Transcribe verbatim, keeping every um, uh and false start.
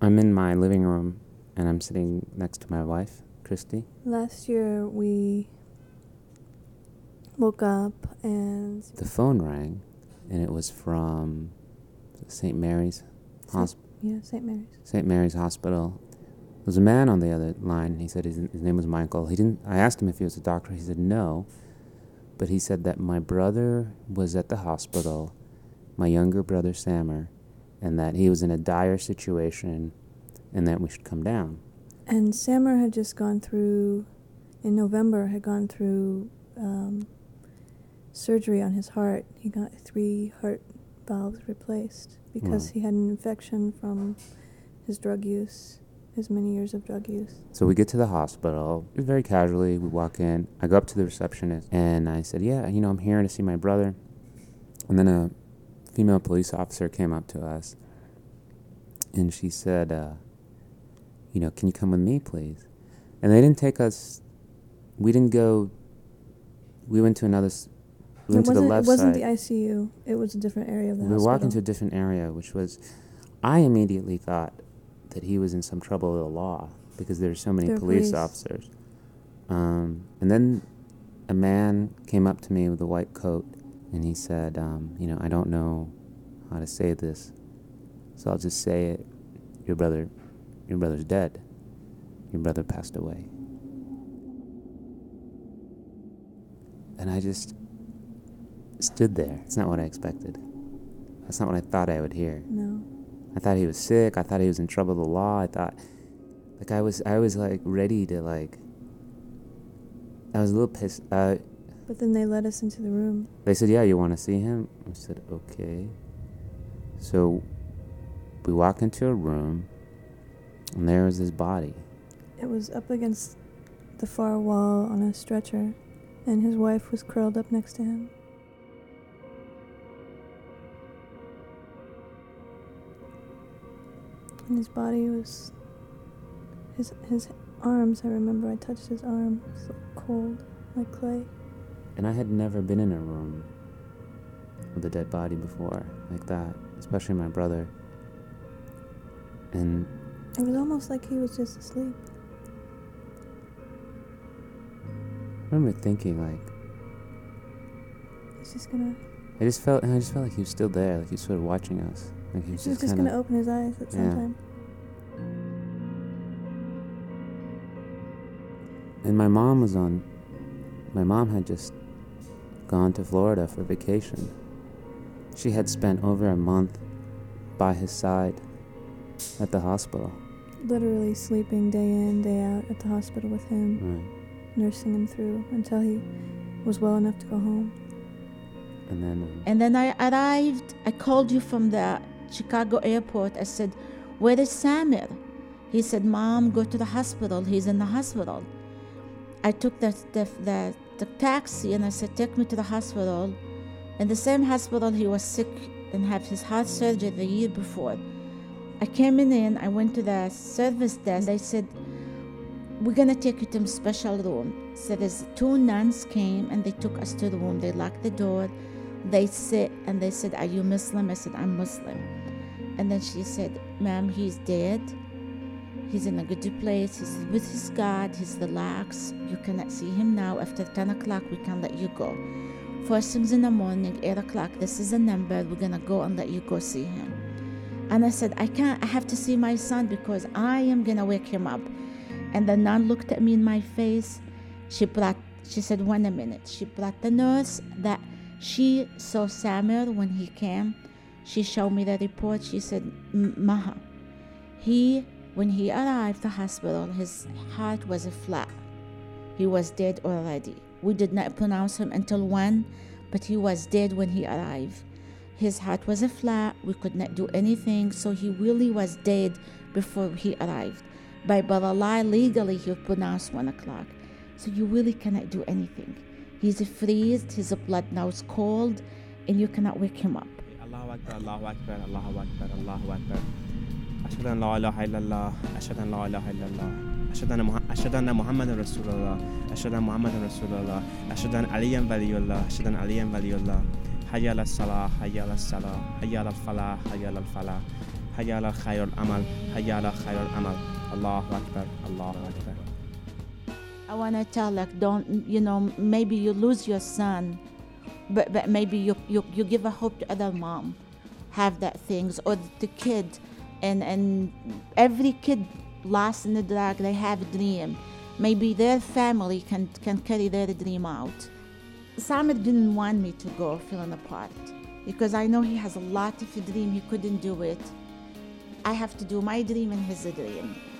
I'm in my living room, and I'm sitting next to my wife, Christy. Last year, we woke up and... The phone rang, and it was from Saint Mary's Hospital. Yeah, Saint Mary's. Saint Mary's Hospital. There was a man on the other line. He said his, his name was Michael. He didn't. I asked him if he was a doctor. He said no, but he said that my brother was at the hospital, my younger brother, Samer, and that he was in a dire situation and that we should come down. And Samer had just gone through, in November, had gone through um, surgery on his heart. He got three heart valves replaced because wow. he had an infection from his drug use, his many years of drug use. So we get to the hospital, very casually, we walk in. I go up to the receptionist, and I said, yeah, you know, I'm here to see my brother. And then a female police officer came up to us, and she said, uh, you know, can you come with me, please? And they didn't take us, we didn't go, we went to another, we went to the left side. It wasn't the I C U, it was a different area of the hospital. We walked into a different area, which was, I immediately thought that he was in some trouble with the law, because there were so many police officers. Um, and then a man came up to me with a white coat, and he said, um, you know, I don't know how to say this, so I'll just say it. Your brother, your brother's dead. Your brother passed away. And I just stood there. It's not what I expected. That's not what I thought I would hear. No. I thought he was sick. I thought he was in trouble with the law. I thought, like, I was, I was, like, ready to, like, I was a little pissed. Uh, But then they let us into the room. They said, yeah, you want to see him? I said, okay. So we walk into a room, and there was his body. It was up against the far wall on a stretcher, and his wife was curled up next to him. And his body was... His, his arms, I remember, I touched his arm. It was cold, like clay. And I had never been in a room with a dead body before, like that, especially my brother. And it was almost like he was just asleep. I remember thinking, like, he's just gonna. I just felt, and I just felt like he was still there, like he was sort of watching us. Like he was just, just gonna open his eyes at some yeah. time. And my mom was on. My mom had just gone to Florida for vacation. She had spent over a month by his side at the hospital. Literally sleeping day in, day out at the hospital with him, right. Nursing him through until he was well enough to go home. And then, um, and then I arrived. I called you from the Chicago airport. I said, where is Samer? He said, Mom, go to the hospital. He's in the hospital. I took the, the, the, the taxi and I said, take me to the hospital. In the same hospital, he was sick and had his heart surgery the year before. I came in and I went to the service desk. They said, we're going to take you to a special room. So there's two nuns came and they took us to the room. They locked the door. They sit and they said, are you Muslim? I said, I'm Muslim. And then she said, ma'am, he's dead. He's in a good place. He's with his God. He's relaxed. You cannot see him now. After ten o'clock, we can let you go. First things in the morning, eight o'clock, this is the number. We're going to go and let you go see him. And I said, I can't. I have to see my son because I am going to wake him up. And the nun looked at me in my face. She brought, she said, wait a minute. She brought the nurse that she saw Samer when he came. She showed me the report. She said, Maha, he... When he arrived at the hospital, his heart was flat. He was dead already. We did not pronounce him until one, but he was dead when he arrived. His heart was flat. We could not do anything, so he really was dead before he arrived. By Barallah, legally, he pronounced one o'clock. So you really cannot do anything. He's freezed, his blood now is cold, and you cannot wake him up. Allahu Akbar, Allahu Akbar, Allahu Akbar, Allahu Akbar. أشهد أن لا إله إلا الله أشهد أن لا إله إلا الله أشهد أن مح أشهد أن محمد رسول الله أشهد أن محمد رسول الله أشهد أن علي ولي الله أشهد أن علي ولي الله حي على الصلاة حي على الصلاة حي على الفلاح حي على الفلاح Hayya ala khayrul amal, hayya ala khayrul amal. Allahu Akbar, Allahu Akbar. I want to tell, like, don't, you know, maybe you lose your son, but, but maybe you, you you give a hope to other mom, have that things, or the kid, and, and every kid lost in the drug, they have a dream. Maybe their family can, can carry their dream out. Samer didn't want me to go feeling apart, because I know he has a lot of a dream, he couldn't do it. I have to do my dream and his dream.